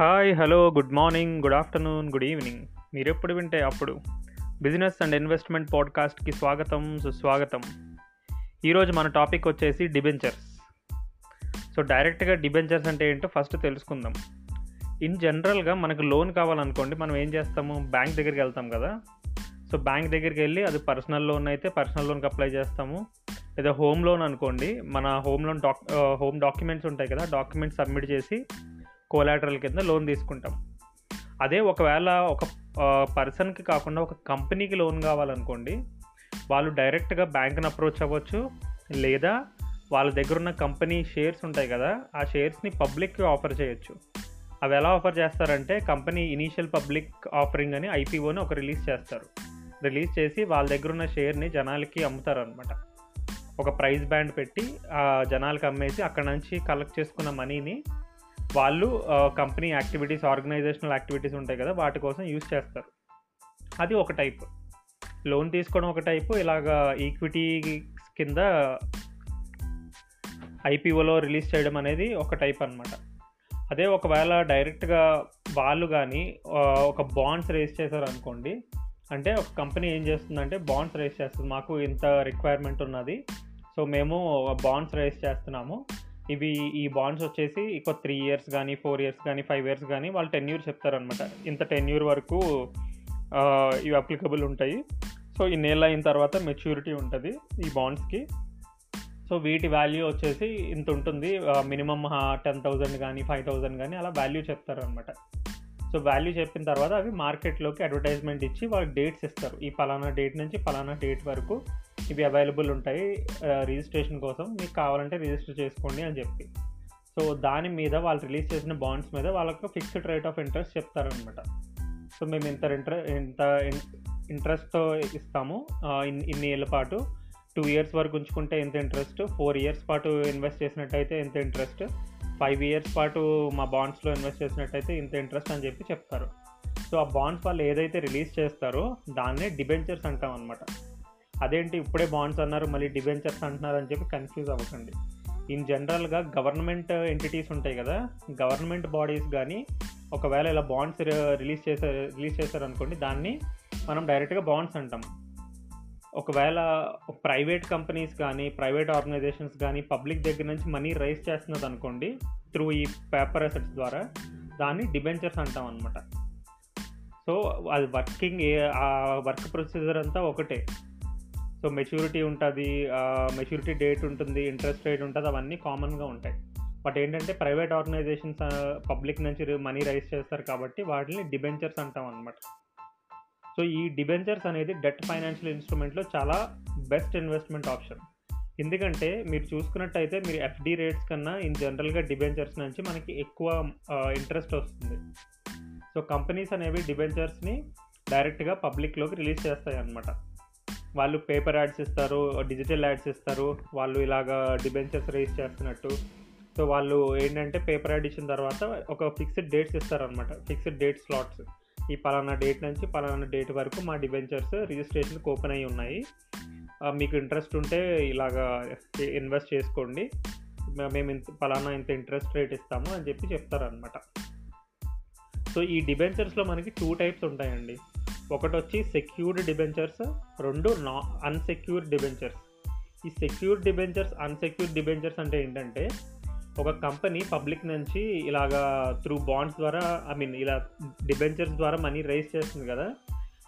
Hi, hello, good morning, good afternoon, good evening. మీరు ఎప్పుడు వింటే అప్పుడు. బిజినెస్ అండ్ ఇన్వెస్ట్మెంట్ పాడ్కాస్ట్కి స్వాగతం, సుస్వాగతం. ఈరోజు మన టాపిక్ వచ్చేసి డిబెంచర్స్. సో డైరెక్ట్గా డిబెంచర్స్ అంటే ఏంటో ఫస్ట్ తెలుసుకుందాం. ఇన్ జనరల్గా మనకు లోన్ కావాలనుకోండి, మనం ఏం చేస్తాము, బ్యాంక్ దగ్గరికి వెళ్తాం కదా. సో బ్యాంక్ దగ్గరికి వెళ్ళి అది పర్సనల్ లోన్ అయితే పర్సనల్ లోన్కి అప్లై చేస్తాము. లేదా హోమ్ లోన్ అనుకోండి, మన హోమ్ లోన్ హోమ్ డాక్యుమెంట్స్ ఉంటాయి కదా, డాక్యుమెంట్స్ సబ్మిట్ చేసి కోలాటరల్ కింద లోన్ తీసుకుంటాం. అదే ఒకవేళ ఒక పర్సన్కి కాకుండా ఒక కంపెనీకి లోన్ కావాలనుకోండి, వాళ్ళు డైరెక్ట్గా బ్యాంక్ని అప్రోచ్ అవ్వచ్చు. లేదా వాళ్ళ దగ్గర ఉన్న కంపెనీ షేర్స్ ఉంటాయి కదా, ఆ షేర్స్ని పబ్లిక్కి ఆఫర్ చేయొచ్చు. అవి ఎలా ఆఫర్ చేస్తారంటే, కంపెనీ ఇనీషియల్ పబ్లిక్ ఆఫరింగ్ అని ఐపీఓని ఒక రిలీజ్ చేస్తారు. రిలీజ్ చేసి వాళ్ళ దగ్గర ఉన్న షేర్ని జనాలకి అమ్ముతారు అనమాట. ఒక ప్రైస్ బ్యాండ్ పెట్టి ఆ జనాలకి అమ్మేసి అక్కడ నుంచి కలెక్ట్ చేసుకున్న మనీని వాళ్ళు కంపెనీ యాక్టివిటీస్, ఆర్గనైజేషనల్ యాక్టివిటీస్ ఉంటాయి కదా, వాటి కోసం యూజ్ చేస్తారు. అది ఒక టైప్ లోన్ తీసుకోవడం, ఒక టైపు ఇలాగా ఈక్విటీ కింద ఐపీఓలో రిలీజ్ చేయడం అనేది ఒక టైప్ అన్నమాట. అదే ఒకవేళ డైరెక్ట్గా వాళ్ళు కానీ ఒక బాండ్స్ రేజ్ చేశారు అనుకోండి, అంటే ఒక కంపెనీ ఏం చేస్తుందంటే బాండ్స్ రేజ్ చేస్తుంది. మాకు ఇంత రిక్వైర్మెంట్ ఉన్నది, సో మేము బాండ్స్ రేజ్ చేస్తున్నాము. ఇవి ఈ బాండ్స్ వచ్చేసి ఇంకో 3 years కానీ 4 years కానీ 5 years కానీ వాళ్ళు టెన్యూర్ చెప్తారనమాట. ఇంత టెన్యూర్ వరకు ఇవి అప్లికబుల్ ఉంటాయి. సో ఈ నెల అయిన తర్వాత మెచ్యూరిటీ ఉంటుంది ఈ బాండ్స్కి. సో వీటి వాల్యూ వచ్చేసి ఇంత ఉంటుంది, మినిమమ్ 10,000 కానీ 5,000 కానీ అలా వాల్యూ చెప్తారనమాట. సో వాల్యూ చెప్పిన తర్వాత అవి మార్కెట్లోకి అడ్వర్టైజ్మెంట్ ఇచ్చి వాళ్ళకి డేట్స్ ఇస్తారు. ఈ ఫలానా డేట్ నుంచి ఫలానా డేట్ వరకు ఇవి అవైలబుల్ ఉంటాయి రిజిస్ట్రేషన్ కోసం, మీకు కావాలంటే రిజిస్టర్ చేసుకోండి అని చెప్పి. సో దాని మీద వాళ్ళు రిలీజ్ చేసిన బాండ్స్ మీద వాళ్ళకు ఫిక్స్డ్ రేట్ ఆఫ్ ఇంట్రెస్ట్ చెప్తారనమాట. సో మేము ఇంత ఇంట్రెస్ట్తో ఇస్తాము, ఇన్ని ఏళ్ళ పాటు, 2 years వరకు ఉంచుకుంటే ఎంత ఇంట్రెస్ట్, 4 years పాటు ఇన్వెస్ట్ చేసినట్టయితే ఎంత ఇంట్రెస్ట్, 5 years పాటు మా బాండ్స్లో ఇన్వెస్ట్ చేసినట్టయితే ఇంత ఇంట్రెస్ట్ అని చెప్పి చెప్తారు. సో ఆ బాండ్స్ వాళ్ళు ఏదైతే రిలీజ్ చేస్తారో దాన్నే డిబెంచర్స్ అంటాం అనమాట. అదేంటి ఇప్పుడే బాండ్స్ అన్నారు, మళ్ళీ డిబెంచర్స్ అంటున్నారు అని చెప్పి కన్ఫ్యూజ్ అవ్వకండి. ఇన్ జనరల్గా గవర్నమెంట్ ఎంటిటీస్ ఉంటాయి కదా, గవర్నమెంట్ బాడీస్ కానీ ఒకవేళ ఇలా బాండ్స్ రిలీజ్ చేశారనుకోండి, దాన్ని మనం డైరెక్ట్గా బాండ్స్ అంటాం. ఒకవేళ ప్రైవేట్ కంపెనీస్ కానీ ప్రైవేట్ ఆర్గనైజేషన్స్ కానీ పబ్లిక్ దగ్గర నుంచి మనీ రైజ్ చేస్తున్నది అనుకోండి త్రూ ఈ పేపర్ అసెట్స్ ద్వారా, దాన్ని డిబెంచర్స్ అంటాం అనమాట. సో అది వర్క్ ప్రొసీజర్ అంతా ఒకటే. సో మెచ్యూరిటీ ఉంటుంది, మెచ్యూరిటీ డేట్ ఉంటుంది, ఇంట్రెస్ట్ రేట్ ఉంటుంది, అవన్నీ కామన్గా ఉంటాయి. బట్ ఏంటంటే ప్రైవేట్ ఆర్గనైజేషన్స్ పబ్లిక్ నుంచి మనీ రైజ్ చేస్తారు కాబట్టి వాటిని డిబెంచర్స్ అంటాం అనమాట. సో ఈ డిబెంచర్స్ అనేది డెట్ ఫైనాన్షియల్ ఇన్స్ట్రుమెంట్లో చాలా బెస్ట్ ఇన్వెస్ట్మెంట్ ఆప్షన్. ఎందుకంటే మీరు చూసుకున్నట్టయితే మీరు ఎఫ్డీ రేట్స్ కన్నా ఇన్ జనరల్గా డిబెంచర్స్ నుంచి మనకి ఎక్కువ ఇంట్రెస్ట్ వస్తుంది. సో కంపెనీస్ అనేవి డిబెంచర్స్ని డైరెక్ట్గా పబ్లిక్లోకి రిలీజ్ చేస్తాయి అన్నమాట. వాళ్ళు పేపర్ యాడ్స్ ఇస్తారు, డిజిటల్ యాడ్స్ ఇస్తారు, వాళ్ళు ఇలాగా డిబెంచర్స్ రేజ్ చేస్తున్నట్టు. సో వాళ్ళు ఏంటంటే పేపర్ యాడ్ ఇచ్చిన తర్వాత ఒక ఫిక్స్డ్ డేట్స్ ఇస్తారనమాట, ఫిక్స్డ్ డేట్ స్లాట్స్. ఈ పలానా డేట్ నుంచి పలానా డేట్ వరకు మా డిబెంచర్స్ రిజిస్ట్రేషన్కి ఓపెన్ అయ్యి ఉన్నాయి, మీకు ఇంట్రెస్ట్ ఉంటే ఇలాగా ఇన్వెస్ట్ చేసుకోండి, మేము పలానా ఇంత ఇంట్రెస్ట్ రేట్ ఇస్తాము అని చెప్పి చెప్తారనమాట. సో ఈ డిబెంచర్స్లో మనకి 2 types ఉంటాయండి. ఒకటి వచ్చి సెక్యూర్డ్ డిబెంచర్స్, రెండు అన్సెక్యూర్డ్ డిబెంచర్స్. ఈ సెక్యూర్డ్ డిబెంచర్స్, అన్సెక్యూర్డ్ డిబెంచర్స్ అంటే ఏంటంటే, ఒక కంపెనీ పబ్లిక్ నుంచి ఇలాగా త్రూ బాండ్స్ ద్వారా, ఇలా డిబెంచర్స్ ద్వారా మనీ రేజ్ చేస్తుంది కదా,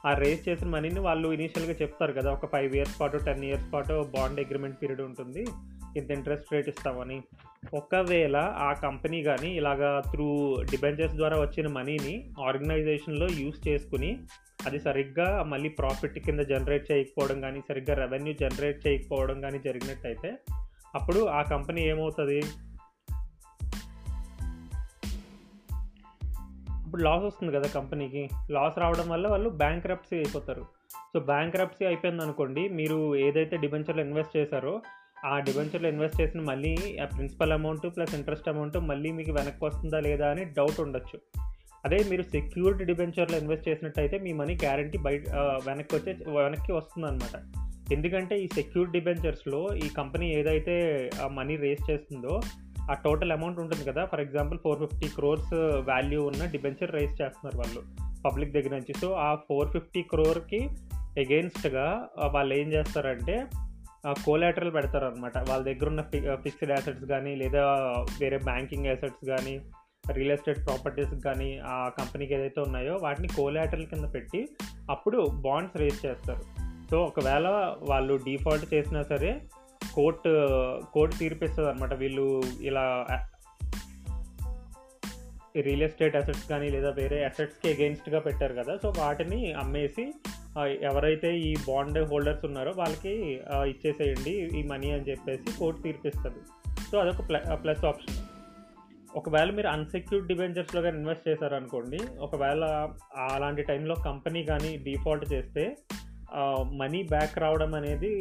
ఆ రేజ్ చేసిన మనీని వాళ్ళు ఇనీషియల్గా చెప్తారు కదా, ఒక 5 years పాటు 10 years పాటు బాండ్ అగ్రిమెంట్ పీరియడ్ ఉంటుంది, ఇంత ఇంట్రెస్ట్ రేట్ ఇస్తామని. ఒకవేళ ఆ కంపెనీ కానీ ఇలాగా త్రూ డిబెంచర్స్ ద్వారా వచ్చిన మనీని ఆర్గనైజేషన్లో యూజ్ చేసుకుని అది సరిగ్గా మళ్ళీ ప్రాఫిట్ కింద జనరేట్ చేయకపోవడం కానీ, సరిగ్గా రెవెన్యూ జనరేట్ చేయకపోవడం కానీ జరిగినట్టయితే అప్పుడు ఆ కంపెనీ ఏమవుతుంది, ఇప్పుడు లాస్ వస్తుంది కదా కంపెనీకి. లాస్ రావడం వల్ల వాళ్ళు బ్యాంక్రప్సీ అయిపోతారు. సో బ్యాంక్రప్సీ అయిపోయింది అనుకోండి, మీరు ఏదైతే డిబెంచర్లో ఇన్వెస్ట్ చేశారో ఆ డిబెంచర్లో ఇన్వెస్ట్ చేసిన మళ్ళీ ఆ principal amount plus interest amount మళ్ళీ మీకు వెనక్కి వస్తుందా లేదా అని డౌట్ ఉండొచ్చు. అదే మీరు సెక్యూర్డ్ డిబెంచర్లో ఇన్వెస్ట్ చేసినట్టయితే మీ మనీ గ్యారంటీ వెనక్కి వస్తుందన్నమాట. ఎందుకంటే ఈ సెక్యూర్డ్ డిబెంచర్స్లో ఈ కంపెనీ ఏదైతే మనీ రేజ్ చేస్తుందో ఆ టోటల్ అమౌంట్ ఉంటుంది కదా. ఫర్ ఎగ్జాంపుల్ 450 crores వాల్యూ ఉన్న డిబెంచర్ రైజ్ చేస్తున్నారు వాళ్ళు పబ్లిక్ దగ్గర నుంచి. సో ఆ 450 crore అగెయిన్స్ట్గా వాళ్ళు ఏం చేస్తారంటే కోలాటరల్ పెడతారు అనమాట. వాళ్ళ దగ్గర ఉన్న ఫిక్స్డ్ యాసెట్స్ కానీ, లేదా వేరే బ్యాంకింగ్ యాసెట్స్ కానీ, రియల్ ఎస్టేట్ ప్రాపర్టీస్ కానీ ఆ కంపెనీకి ఏదైతే ఉన్నాయో వాటిని కోలాటరల్ కింద పెట్టి అప్పుడు బాండ్స్ రేజ్ చేస్తారు. సో ఒకవేళ వాళ్ళు డిఫాల్ట్ చేసినా సరే కోర్టు తీర్పిస్తుంది అనమాట, వీళ్ళు ఇలా రియల్ ఎస్టేట్ అసెట్స్ కానీ లేదా వేరే అసెట్స్కి అగెయిన్స్ట్గా పెట్టారు కదా, సో వాటిని అమ్మేసి ఎవరైతే ఈ బాండ్ హోల్డర్స్ ఉన్నారో వాళ్ళకి ఇచ్చేసేయండి ఈ మనీ అని చెప్పేసి కోర్టు తీర్పిస్తుంది. సో అదొక ప్లస్ ఆప్షన్. ఒకవేళ మీరు అన్సెక్యూర్డ్ డిబెంచర్స్లో కానీ ఇన్వెస్ట్ చేశారనుకోండి, ఒకవేళ అలాంటి టైంలో కంపెనీ కానీ డిఫాల్ట్ చేస్తే మనీ బ్యాక్ రావడం అనేది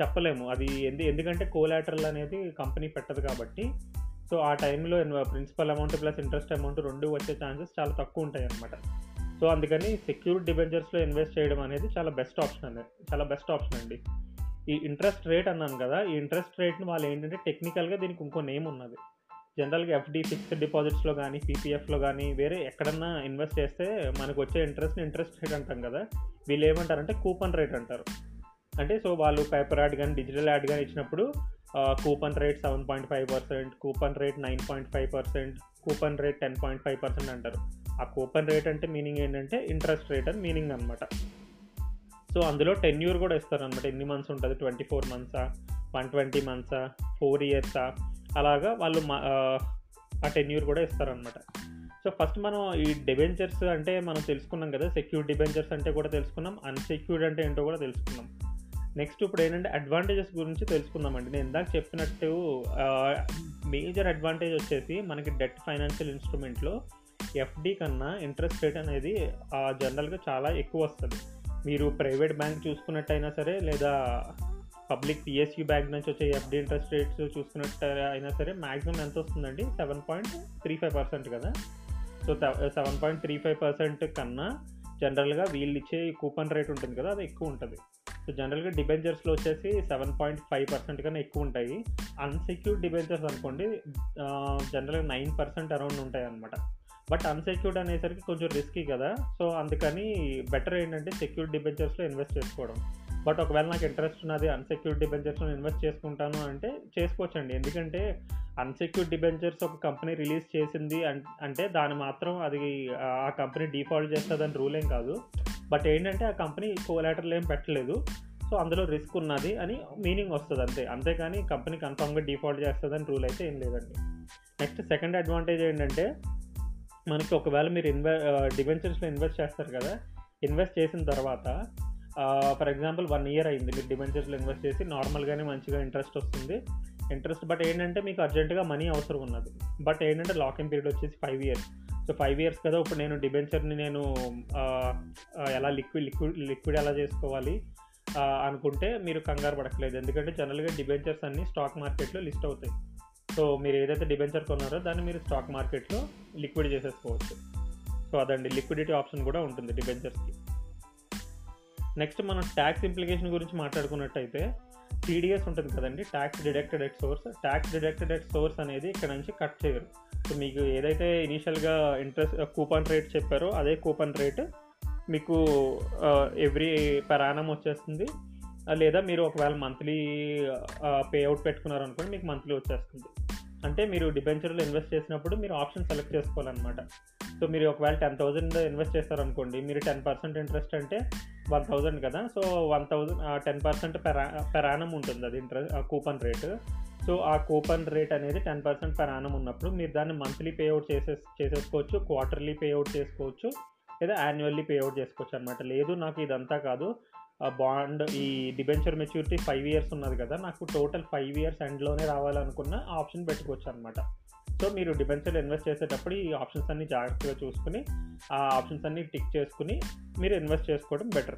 చెప్పలేము. అది ఎందుకంటే కోలాటరల్ అనేది కంపెనీ పెట్టదు కాబట్టి. సో ఆ టైంలో principal amount plus interest amount రెండు వచ్చే ఛాన్సెస్ చాలా తక్కువ ఉంటాయి అన్నమాట. సో అందుకని సెక్యూర్డ్ డిబెంచర్స్లో ఇన్వెస్ట్ చేయడం అనేది చాలా బెస్ట్ ఆప్షన్ అండి. ఈ ఇంట్రెస్ట్ రేట్ అన్నాను కదా, ఈ ఇంట్రెస్ట్ రేట్ని వాళ్ళు ఏంటంటే టెక్నికల్గా దీనికి ఇంకో నేమ్ ఉన్నది. జనరల్గా ఎఫ్డి ఫిక్స్డ్ డిపాజిట్స్లో కానీ, పీపీఎఫ్లో కానీ, వేరే ఎక్కడన్నా ఇన్వెస్ట్ చేస్తే మనకు వచ్చే ఇంట్రెస్ట్ రేట్ అంటాం కదా, వీళ్ళు ఏమంటారంటే కూపన్ రేట్ అంటారు. అంటే సో వాళ్ళు పేపర్ యాడ్ కానీ డిజిటల్ యాడ్ కానీ ఇచ్చినప్పుడు coupon rate 7.5%, coupon rate 9.5%, coupon rate 10.5% అంటారు. ఆ కూపన్ రేట్ అంటే మీనింగ్ ఏంటంటే ఇంట్రెస్ట్ రేట్ అని మీనింగ్ అనమాట. సో అందులో టెన్యూర్ కూడా ఇస్తారనమాట. ఎన్ని మంత్స్ ఉంటుంది, 24 months, 120 months, 4 years, అలాగా వాళ్ళు ఆ టెన్యూర్ కూడా ఇస్తారనమాట. సో ఫస్ట్ మనం ఈ డిబెంచర్స్ అంటే మనం తెలుసుకున్నాం కదా, సెక్యూర్డ్ డిబెంచర్స్ అంటే కూడా తెలుసుకున్నాం, అన్సెక్యూర్డ్ అంటే ఏంటో కూడా తెలుసుకున్నాం. నెక్స్ట్ ఇప్పుడు ఏంటంటే అడ్వాంటేజెస్ గురించి తెలుసుకుందామండి. నేను ఇందాక చెప్పినట్టు మేజర్ అడ్వాంటేజ్ వచ్చేసి మనకి డెట్ ఫైనాన్షియల్ ఇన్స్ట్రుమెంట్లో ఎఫ్డి కన్నా ఇంట్రెస్ట్ రేట్ అనేది జనరల్గా చాలా ఎక్కువ వస్తుంది. మీరు ప్రైవేట్ బ్యాంక్ చూసుకున్నట్టయినా సరే, లేదా పబ్లిక్ పిఎస్యూ బ్యాంక్ నుంచి వచ్చే ఎఫ్డి ఇంట్రెస్ట్ రేట్స్ చూసుకున్నట్టు అయినా సరే, మ్యాక్సిమం ఎంత వస్తుందండి, 7.35% కదా. సో 7.35% కన్నా జనరల్గా వీళ్ళు ఇచ్చే కూపన్ రేట్ ఉంటుంది కదా, అది ఎక్కువ ఉంటుంది. సో జనరల్గా డిబెంచర్స్లో వచ్చేసి 7.5% కన్నా ఎక్కువ ఉంటాయి. అన్సెక్యూర్డ్ డిబెంచర్స్ అనుకోండి జనరల్గా 9% అరౌండ్ ఉంటాయి అన్నమాట. బట్ అన్సెక్యూర్డ్ అనేసరికి కొంచెం రిస్కీ కదా, సో అందుకని బెటర్ ఏంటంటే సెక్యూర్డ్ డిబెంచర్స్లో ఇన్వెస్ట్ చేసుకోవడం. బట్ ఒకవేళ నాకు ఇంట్రెస్ట్ ఉన్నది అన్సెక్యూర్డ్ డిబెంచర్స్లో ఇన్వెస్ట్ చేసుకుంటాను అంటే చేసుకోవచ్చండి. ఎందుకంటే అన్సెక్యూర్డ్ డిబెంచర్స్ ఒక కంపెనీ రిలీజ్ చేసింది అంటే దాని మాత్రం అది ఆ కంపెనీ డిఫాల్ట్ చేస్తుందని రూల్ ఏం కాదు. బట్ ఏంటంటే ఆ కంపెనీ కోలాటరల్ ఏం పెట్టలేదు, సో అందులో రిస్క్ ఉన్నది అని మీనింగ్ వస్తుంది అంతే. అంతేకాని కంపెనీ కన్ఫామ్గా డిఫాల్ట్ చేస్తుందని రూల్ అయితే ఏం లేదండి. నెక్స్ట్ సెకండ్ అడ్వాంటేజ్ ఏంటంటే మనకి ఒకవేళ మీరు డిబెంచర్స్లో ఇన్వెస్ట్ చేస్తారు కదా, ఇన్వెస్ట్ చేసిన తర్వాత ఫర్ ఎగ్జాంపుల్ 1 year అయింది మీరు డిబెంచర్స్లో ఇన్వెస్ట్ చేసి, నార్మల్గానే మంచిగా ఇంట్రెస్ట్ వస్తుంది ఇంట్రెస్ట్. బట్ ఏంటంటే మీకు అర్జెంటుగా మనీ అవసరం ఉన్నది. బట్ ఏంటంటే లాకింగ్ పీరియడ్ వచ్చేసి 5 years. సో 5 years కదా, ఇప్పుడు నేను డిబెంచర్ని నేను ఎలా లిక్విడ్ ఎలా చేసుకోవాలి అనుకుంటే మీరు కంగారు పడట్లేదు. ఎందుకంటే జనరల్గా డిబెంచర్స్ అన్నీ స్టాక్ మార్కెట్లో లిస్ట్ అవుతాయి. సో మీరు ఏదైతే డిబెంచర్ కొన్నారో దాన్ని మీరు స్టాక్ మార్కెట్లో లిక్విడ్ చేసేసుకోవచ్చు. సో అదండి, లిక్విడిటీ ఆప్షన్ కూడా ఉంటుంది డిబెంచర్స్కి. నెక్స్ట్ మనం ట్యాక్స్ ఇంప్లికేషన్ గురించి మాట్లాడుకున్నట్టయితే టీడీఎస్ ఉంటుంది కదండి, tax deducted at source. Tax deducted at source అనేది ఇక్కడ నుంచి కట్ చేయరు. సో మీకు ఏదైతే ఇనీషియల్గా ఇంట్రెస్ట్ కూపన్ రేట్ చెప్పారో అదే కూపన్ రేట్ మీకు ఎవ్రీ పరాణం వచ్చేస్తుంది. లేదా మీరు ఒకవేళ మంత్లీ పేఅవుట్ పెట్టుకున్నారనుకోండి మీకు మంత్లీ వచ్చేస్తుంది. అంటే మీరు డిబెంచర్లో ఇన్వెస్ట్ చేసినప్పుడు మీరు ఆప్షన్ సెలెక్ట్ చేసుకోవాలన్నమాట. సో మీరు ఒకవేళ 10,000 ఇన్వెస్ట్ చేస్తారనుకోండి, మీరు 10% ఇంట్రెస్ట్ అంటే 1,000 కదా. సో 1,000 10% పెరానం ఉంటుంది అది ఇంట్రెస్ట్ కూపన్ రేటు. సో ఆ కూపన్ రేట్ అనేది 10% పెరానం ఉన్నప్పుడు మీరు దాన్ని మంత్లీ పేఅవుట్ చేసేసుకోవచ్చు, క్వార్టర్లీ పేఅవుట్ చేసుకోవచ్చు, లేదా యాన్యువల్లీ పేఅవుట్ చేసుకోవచ్చు అనమాట. లేదు నాకు ఇదంతా కాదు, ఆ బాండ్ ఈ డిబెంచర్ మెచ్యూరిటీ 5 years ఉన్నది కదా, నాకు టోటల్ 5 years ఎండ్లోనే రావాలనుకున్న ఆప్షన్ పెట్టుకోవచ్చు అనమాట. సో మీరు డిబెంచర్లో ఇన్వెస్ట్ చేసేటప్పుడు ఈ ఆప్షన్స్ అన్ని జాగ్రత్తగా చూసుకుని ఆ ఆప్షన్స్ అన్ని టిక్ చేసుకుని మీరు ఇన్వెస్ట్ చేసుకోవడం బెటర్.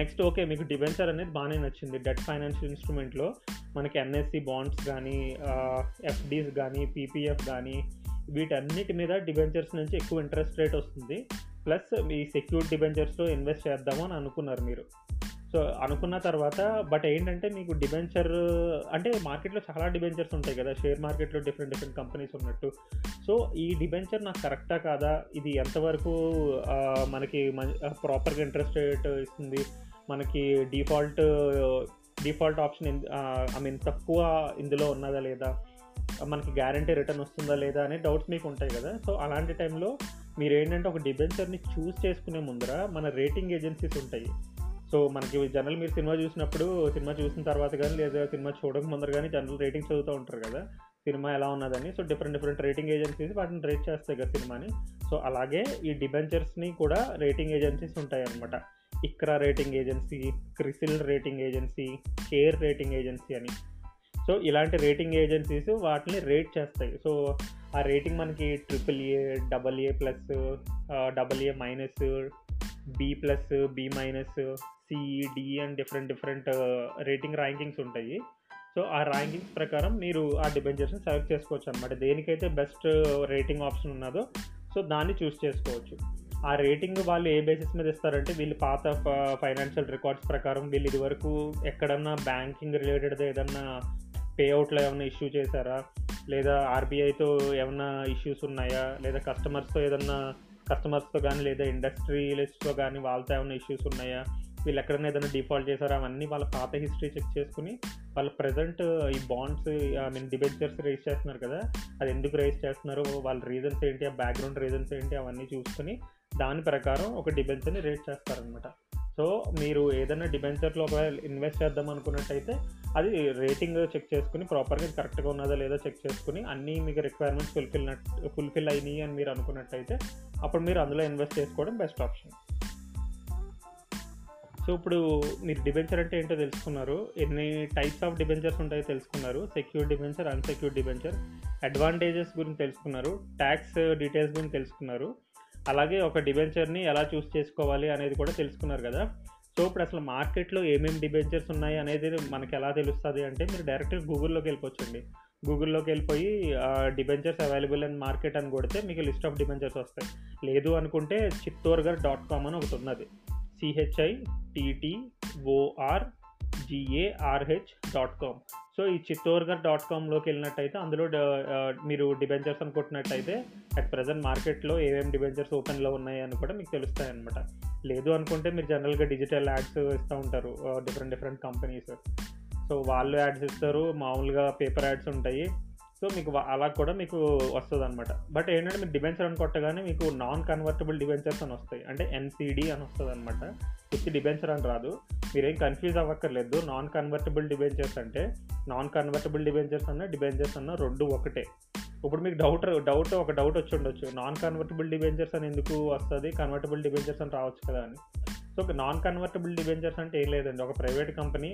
నెక్స్ట్ ఓకే, మీకు డిబెంచర్ అనేది బాగానే నచ్చింది. డెట్ ఫైనాన్షియల్ ఇన్స్ట్రుమెంట్లో మనకి ఎన్ఎస్సి బాండ్స్ కానీ, ఎఫ్డీస్ కానీ, పీపీఎఫ్ కానీ, వీటన్నిటి మీద డిబెంచర్స్ నుంచి ఎక్కువ ఇంట్రెస్ట్ రేట్ వస్తుంది. ప్లస్ మీ సెక్యూర్డ్ డిబెంచర్స్లో ఇన్వెస్ట్ చేద్దామని అనుకున్నారు మీరు. సో అనుకున్న తర్వాత బట్ ఏంటంటే మీకు డిబెంచర్ అంటే మార్కెట్లో చాలా డిబెంచర్స్ ఉంటాయి కదా, షేర్ మార్కెట్లో డిఫరెంట్ డిఫరెంట్ కంపెనీస్ ఉన్నట్టు. సో ఈ డిబెంచర్ నాకు కరెక్టా కాదా, ఇది ఎంతవరకు మనకి ప్రాపర్గా ఇంట్రెస్ట్ రేట్ ఇస్తుంది, మనకి డిఫాల్ట్ ఆప్షన్ ఐ మీన్ తక్కువ ఇందులో ఉన్నదా లేదా, మనకి గ్యారంటీ రిటర్న్ వస్తుందా లేదా అనే డౌట్స్ మీకు ఉంటాయి కదా. సో అలాంటి టైంలో మీరు ఏంటంటే ఒక డిబెంచర్ని చూస్ చేసుకునే ముందర మన రేటింగ్ ఏజెన్సీస్ ఉంటాయి. సో మనకి జనరల్ మీరు సినిమా చూసిన తర్వాత కానీ లేదా సినిమా చూడక ముందర కానీ జనరల్ రేటింగ్స్ చదువుతూ ఉంటారు కదా సినిమా ఎలా ఉన్నదని. So different different rating agencies వాటిని రేట్ చేస్తాయి కదా సినిమాని. సో అలాగే ఈ డిబెంచర్స్ని కూడా రేటింగ్ ఏజెన్సీస్ ఉంటాయన్నమాట. ICRA rating agency, CRISIL rating agency, CARE rating agency అని. సో ఇలాంటి రేటింగ్ ఏజెన్సీస్ వాటిని రేట్ చేస్తాయి. సో ఆ రేటింగ్ మనకి AAA, AA+, AA-, B+, B-, CED and different rating rankings ఉంటాయి. సో ఆ ర్యాంకింగ్స్ ప్రకారం మీరు ఆ డిబెంచర్స్ని సెలెక్ట్ చేసుకోవచ్చు అనమాట. దేనికైతే బెస్ట్ రేటింగ్ ఆప్షన్ ఉన్నదో సో దాన్ని చూస్ చేసుకోవచ్చు. ఆ రేటింగ్ వాళ్ళు ఏ బేసిస్ మీద ఇస్తారంటే, వీళ్ళు పాత ఫైనాన్షియల్ రికార్డ్స్ ప్రకారం వీళ్ళు ఇదివరకు ఎక్కడన్నా బ్యాంకింగ్ రిలేటెడ్ ఏదన్నా పేఅవుట్లో ఏమైనా ఇష్యూ చేశారా, లేదా RBIతో ఏమైనా ఇష్యూస్ ఉన్నాయా, లేదా కస్టమర్స్తో కానీ లేదా ఇండస్ట్రీలతో కానీ వాళ్ళతో ఏమైనా ఇష్యూస్ ఉన్నాయా, వీళ్ళు ఎక్కడైనా ఏదైనా డిఫాల్ట్ చేశారా, అవన్నీ వాళ్ళ పాత హిస్టరీ చెక్ చేసుకుని వాళ్ళ ప్రజెంట్ ఈ bonds I mean debentures raise చేస్తున్నారు కదా అది ఎందుకు రేస్ చేస్తున్నారు, వాళ్ళ రీజన్స్ ఏంటి, ఆ బ్యాక్గ్రౌండ్ రీజన్స్ ఏంటి, అవన్నీ చూసుకుని దాని ప్రకారం ఒక డిబెంచర్ని రేట్ చేస్తారనమాట. సో మీరు ఏదైనా డిబెంచర్లో ఒకవేళ ఇన్వెస్ట్ చేద్దాం అనుకున్నట్టయితే అది రేటింగ్ చెక్ చేసుకుని ప్రాపర్గా కరెక్ట్గా ఉన్నదా లేదా చెక్ చేసుకుని అన్నీ మీకు రిక్వైర్మెంట్స్ ఫుల్ఫిల్ అయినాయి అని మీరు అనుకున్నట్టయితే అప్పుడు మీరు అందులో ఇన్వెస్ట్ చేసుకోవడం బెస్ట్ ఆప్షన్. సో ఇప్పుడు మీరు డిబెంచర్ అంటే ఏంటో తెలుసుకున్నారు, ఎన్ని టైప్స్ ఆఫ్ డిబెంచర్స్ ఉంటాయో తెలుసుకున్నారు, secured debenture, unsecured debenture, advantages గురించి తెలుసుకున్నారు, ట్యాక్స్ డీటెయిల్స్ గురించి తెలుసుకున్నారు, అలాగే ఒక డిబెంచర్ని ఎలా చూస్ చేసుకోవాలి అనేది కూడా తెలుసుకున్నారు కదా. సో ఇప్పుడు అసలు మార్కెట్లో ఏమేమి డిబెంచర్స్ ఉన్నాయి అనేది మనకు ఎలా తెలుస్తుంది అంటే, మీరు డైరెక్ట్గా గూగుల్లోకి వెళ్ళిపోవచ్చండి. గూగుల్లోకి వెళ్ళిపోయి డిబెంచర్స్ అవైలబుల్ ఇన్ మార్కెట్ అని కొడితే మీకు లిస్ట్ ఆఫ్ డిబెంచర్స్ వస్తాయి. లేదు అనుకుంటే chittorgarh.com అని ఒకటి ఉన్నది, CHITTORGARH.com. సో ఈ chittorgarh.comలోకి వెళ్ళినట్టయితే అందులో మీరు డిబెంచర్స్ అని కొట్టినట్టయితే అట్ ప్రజెంట్ మార్కెట్లో ఏమేమి డిబెంచర్స్ ఓపెన్లో ఉన్నాయి అని కూడా మీకు తెలుస్తాయి అన్నమాట. లేదు అనుకుంటే మీరు జనరల్గా డిజిటల్ యాడ్స్ ఇస్తూ ఉంటారు డిఫరెంట్ కంపెనీస్, సో వాళ్ళు యాడ్స్ ఇస్తారు, మామూలుగా పేపర్ యాడ్స్ ఉంటాయి. సో మీకు అలా కూడా మీకు వస్తుంది అనమాట. బట్ ఏంటంటే మీరు డిబెంచర్ అని కొట్టగానే మీకు నాన్ కన్వర్టబుల్ డిబెంచర్స్ అని వస్తాయి, అంటే NCD అని వస్తుంది అనమాట, విత్ డిబెంచర్ అని రాదు. మీరేం కన్ఫ్యూజ్ అవ్వక్కర్లేదు, నాన్ కన్వర్టబుల్ డిబెంచర్స్ అంటే నాన్ కన్వర్టబుల్ డిబెంచర్స్ అన్న డిబెంచర్స్ అన్న రెండు ఒకటే. ఇప్పుడు మీకు ఒక డౌట్ వచ్చి ఉండొచ్చు, నాన్ కన్వర్టబుల్ డిబెంచర్స్ అని ఎందుకు వస్తుంది, కన్వర్టబుల్ డిబెంచర్స్ అని రావచ్చు కదా అని. సో నాన్ కన్వర్టబుల్ డిబెంచర్స్ అంటే ఏం లేదండి, ఒక ప్రైవేట్ కంపెనీ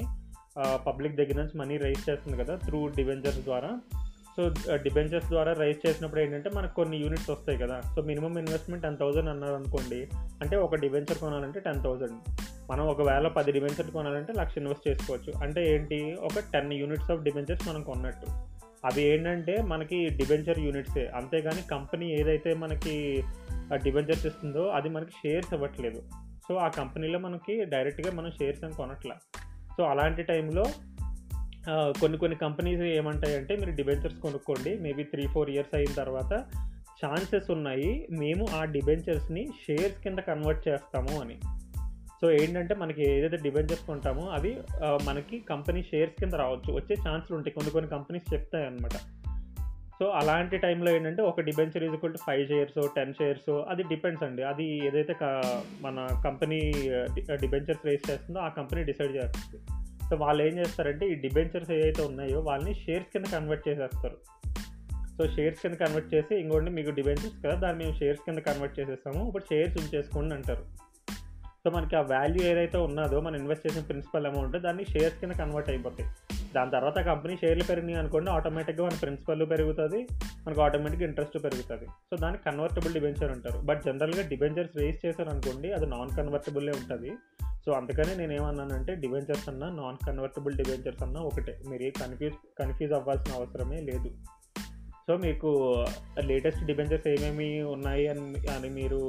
పబ్లిక్ దగ్గర నుంచి మనీ రైజ్ చేస్తుంది కదా త్రూ డిబెంచర్స్ ద్వారా. సో డిబెంచర్స్ ద్వారా రైజ్ చేసినప్పుడు ఏంటంటే మనకు కొన్ని యూనిట్స్ వస్తాయి కదా. సో మినిమం ఇన్వెస్ట్మెంట్ 10,000 అన్నారు అనుకోండి, అంటే ఒక డిబెంచర్ కొనాలంటే 10,000. మనం ఒకవేళ 10 డిబెంచర్స్ కొనాలంటే 100,000 ఇన్వెస్ట్ చేసుకోవచ్చు, అంటే ఏంటి ఒక 10 యూనిట్స్ ఆఫ్ డిబెంచర్స్ మనం కొన్నట్టు. అవి ఏంటంటే మనకి డిబెంచర్ యూనిట్సే, అంతేగాని కంపెనీ ఏదైతే మనకి డిబెంచర్స్ ఇస్తుందో అది మనకి షేర్స్ ఇవ్వట్లేదు. సో ఆ కంపెనీలో మనకి డైరెక్ట్గా మనం షేర్స్ అని కొనట్లా. సో అలాంటి టైంలో కొన్ని కంపెనీస్ ఏమంటాయంటే, మీరు డిబెంచర్స్ కొనుక్కోండి, మేబీ 3-4 ఇయర్స్ అయిన తర్వాత ఛాన్సెస్ ఉన్నాయి మేము ఆ డిబెంచర్స్ని షేర్స్ కింద కన్వర్ట్ చేస్తాము అని. సో ఏంటంటే మనకి ఏదైతే డిబెంచర్స్ కొంటామో అవి మనకి కంపెనీ షేర్స్ కింద రావచ్చు, వచ్చే ఛాన్సులు ఉంటాయి, కొన్ని కంపెనీస్ చెప్తాయి అనమాట. సో అలాంటి టైంలో ఏంటంటే ఒక debenture equal to 5 shares, 10 shares, అది డిపెండ్స్ అండి. అది ఏదైతే మన కంపెనీ డిబెంచర్స్ రేస్ చేస్తుందో ఆ కంపెనీ డిసైడ్ చేస్తుంది. సో వాళ్ళు ఏం చేస్తారంటే ఈ డిబెంచర్స్ ఏవైతే ఉన్నాయో వాళ్ళని షేర్స్ కింద కన్వర్ట్ చేసేస్తారు. సో షేర్స్ కింద కన్వర్ట్ చేసి, ఇంకోటి మీకు డిబెంచర్స్ కదా దాన్ని మేము షేర్స్ కింద కన్వర్ట్ చేసేస్తాము, ఇప్పుడు షేర్స్ ఉంచేసుకోండి అంటారు. సో మనకి ఆ వాల్యూ ఏదైతే ఉన్నదో మనం ఇన్వెస్ట్ చేసిన ప్రిన్సిపల్ అమౌంట్ దాన్ని షేర్స్ కింద కన్వర్ట్ అయిపోతాయి. దాని తర్వాత కంపెనీ షేర్లు పెరిగినాయి అనుకోండి, ఆటోమేటిక్గా మన ప్రిన్సిపల్ పెరుగుతుంది, మనకు ఆటోమేటిక్గా ఇంట్రెస్ట్ పెరుగుతుంది. సో దాన్ని కన్వర్టబుల్ డిబెంచర్ అంటారు. బట్ జనరల్గా డిబెంచర్స్ రేస్ చేశారు అనుకోండి అది నాన్ కన్వర్టబుల్లే ఉంటుంది. సో అందుకని నేనేమన్నానంటే డిబెంచర్స్ అన్నా నాన్ కన్వర్టబుల్ డిబెంచర్స్ అన్నా ఒకటే, మీరు కన్ఫ్యూజ్ అవ్వాల్సిన అవసరమే లేదు. సో మీకు లేటెస్ట్ డిబెంచర్స్ ఏమేమి ఉన్నాయి అని మీరు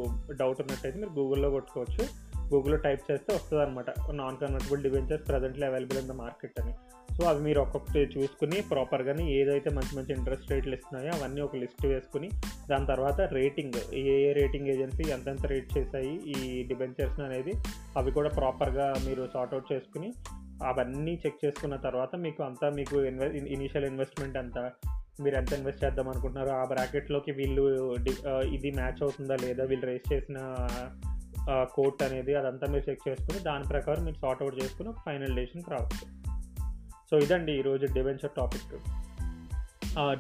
డౌట్ ఉన్నట్టయితే మీరు గూగుల్లో కొట్టుకోవచ్చు. గూగుల్లో టైప్ చేస్తే వస్తుంది అనమాట, non convertible debentures presently available in the market అని. సో అవి మీరు ఒక్కొక్కటి చూసుకుని ప్రాపర్గానే ఏదైతే మంచి మంచి ఇంట్రెస్ట్ రేట్లు ఇస్తున్నాయో అవన్నీ ఒక లిస్ట్ వేసుకుని దాని తర్వాత రేటింగ్ ఏ రేటింగ్ ఏజెన్సీ ఎంతెంత రేట్ చేశాయి ఈ డిబెంచర్స్ని అనేది అవి కూడా ప్రాపర్గా మీరు సార్ట్అవుట్ చేసుకుని అవన్నీ చెక్ చేసుకున్న తర్వాత మీకు అంతా మీకు ఇనీషియల్ ఇన్వెస్ట్మెంట్ అంతా మీరు ఎంత ఇన్వెస్ట్ చేద్దాం అనుకుంటున్నారో ఆ బ్రాకెట్లోకి వీళ్ళు ఇది మ్యాచ్ అవుతుందా లేదా వీళ్ళు రేస్ చేసిన కోట్ అనేది అదంతా మీరు చెక్ చేసుకుని దాని ప్రకారం మీరు సార్ట్అవుట్ చేసుకుని ఫైనల్ డెసిషన్కి రావచ్చు. సో ఇదండి ఈరోజు డిబెంచర్ టాపిక్.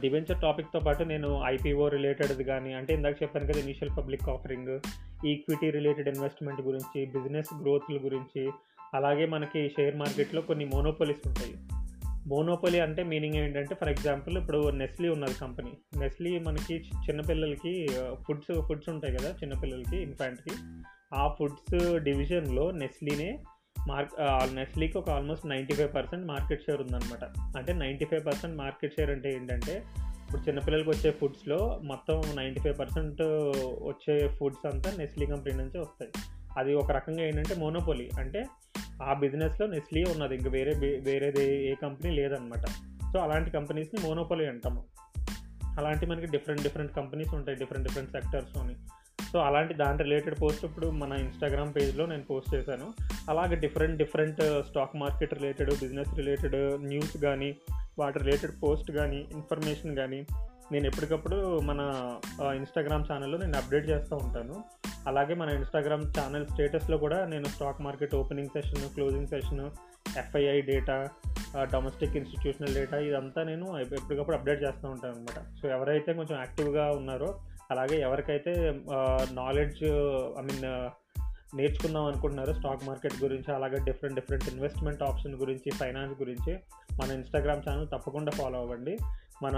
డిబెంచర్ టాపిక్తో పాటు నేను ఐపీఓ రిలేటెడ్ కానీ, అంటే ఇందాక చెప్పాను కదా initial public offering, equity related investment గురించి, బిజినెస్ గ్రోత్ల గురించి, అలాగే మనకి షేర్ మార్కెట్లో కొన్ని మోనోపాలీస్ ఉంటాయి. మోనోపాలీ అంటే మీనింగ్ ఏంటంటే, ఫర్ ఎగ్జాంపుల్ ఇప్పుడు నెస్లీ ఉన్నది కంపెనీ. నెస్లీ మనకి చిన్నపిల్లలకి ఫుడ్స్ ఉంటాయి కదా చిన్నపిల్లలకి, ఇన్ఫాంట్కి, ఆ ఫుడ్స్ డివిజన్లో నెస్లీకి ఒక ఆల్మోస్ట్ 95% మార్కెట్ షేర్ ఉందన్నమాట. అంటే 95% మార్కెట్ షేర్ అంటే ఏంటంటే, ఇప్పుడు చిన్నపిల్లలకి వచ్చే ఫుడ్స్లో మొత్తం 95% వచ్చే ఫుడ్స్ అంతా నెస్లీ కంపెనీ నుంచే వస్తాయి. అది ఒక రకంగా ఏంటంటే మోనోపాలీ, అంటే ఆ బిజినెస్లో నెస్లీ ఉన్నది, ఇంకా వేరేది ఏ కంపెనీ లేదనమాట. సో అలాంటి కంపెనీస్ని మోనోపాలీ అంటాము. అలాంటి మనకి డిఫరెంట్ కంపెనీస్ ఉంటాయి డిఫరెంట్ సెక్టర్స్లోని. సో అలాంటి దాని రిలేటెడ్ పోస్ట్ ఇప్పుడు మన ఇన్స్టాగ్రామ్ పేజ్లో నేను పోస్ట్ చేశాను. అలాగే different stock market related, business related news కానీ, వాటి రిలేటెడ్ పోస్ట్ కానీ, ఇన్ఫర్మేషన్ కానీ నేను ఎప్పటికప్పుడు మన ఇన్స్టాగ్రామ్ ఛానల్లో నేను అప్డేట్ చేస్తూ ఉంటాను. అలాగే మన ఇన్స్టాగ్రామ్ ఛానల్ స్టేటస్లో కూడా నేను stock market opening session, closing session, FII data, domestic institutional data ఇదంతా నేను ఎప్పటికప్పుడు అప్డేట్ చేస్తూ ఉంటాను అనమాట. సో ఎవరైతే కొంచెం యాక్టివ్గా ఉన్నారో, అలాగే ఎవరికైతే నాలెడ్జ్ నేర్చుకుందాం అనుకుంటున్నారో స్టాక్ మార్కెట్ గురించి, అలాగే డిఫరెంట్ ఇన్వెస్ట్మెంట్ ఆప్షన్ గురించి, ఫైనాన్స్ గురించి, మన ఇన్స్టాగ్రామ్ ఛానల్ తప్పకుండా ఫాలో అవ్వండి. మన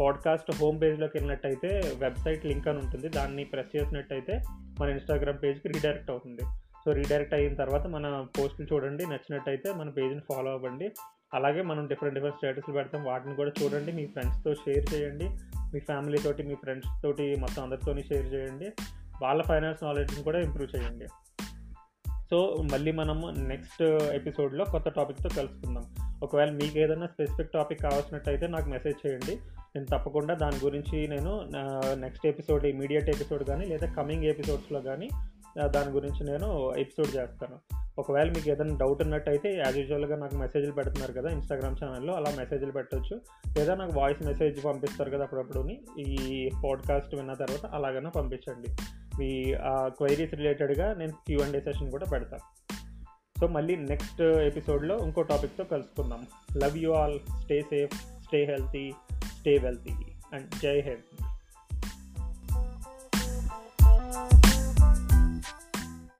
పాడ్కాస్ట్ హోమ్ పేజ్లోకి వెళ్ళినట్టయితే వెబ్సైట్ లింక్ అని ఉంటుంది, దాన్ని ప్రెస్ చేసినట్టయితే మన ఇన్స్టాగ్రామ్ పేజ్కి రీడైరెక్ట్ అవుతుంది. సో రీడైరెక్ట్ అయిన తర్వాత మన పోస్టులు చూడండి, నచ్చినట్టయితే మన పేజ్ని ఫాలో అవ్వండి. అలాగే మనం డిఫరెంట్ స్టేటస్లు పెడతాం, వాటిని కూడా చూడండి, మీ ఫ్రెండ్స్తో షేర్ చేయండి, మీ ఫ్యామిలీ తోటి, మీ ఫ్రెండ్స్ తోటి, మొత్తం అందరితోని షేర్ చేయండి, వాళ్ళ ఫైనాన్స్ నాలెడ్జ్ని కూడా ఇంప్రూవ్ చేయండి. సో మళ్ళీ మనం నెక్స్ట్ ఎపిసోడ్లో కొత్త టాపిక్తో కలుసుకుందాం. ఒకవేళ మీకు ఏదైనా స్పెసిఫిక్ టాపిక్ కావాల్సినట్టయితే నాకు మెసేజ్ చేయండి, నేను తప్పకుండా దాని గురించి నేను నెక్స్ట్ ఎపిసోడ్, ఇమీడియట్ ఎపిసోడ్ కానీ లేదా కమింగ్ ఎపిసోడ్స్లో కానీ దాని గురించి నేను ఎపిసోడ్ చేస్తాను. ఒకవేళ మీకు ఏదైనా డౌట్ ఉన్నట్టయితే యాజ్ యూజువల్గా నాకు మెసేజ్లు పెడుతున్నారు కదా ఇన్స్టాగ్రామ్ ఛానల్లో, అలా మెసేజ్లు పెట్టవచ్చు, లేదా నాకు వాయిస్ మెసేజ్ పంపిస్తారు కదా అప్పుడప్పుడుని ఈ పాడ్కాస్ట్ విన్న తర్వాత, అలాగైనా పంపించండి. మీ క్వైరీస్ రిలేటెడ్గా నేను Q&A సెషన్ కూడా పెడతాను. సో మళ్ళీ నెక్స్ట్ ఎపిసోడ్లో ఇంకో టాపిక్తో కలుసుకుందాం. Love you all, stay safe, stay healthy, stay wealthy, and జై హింద్.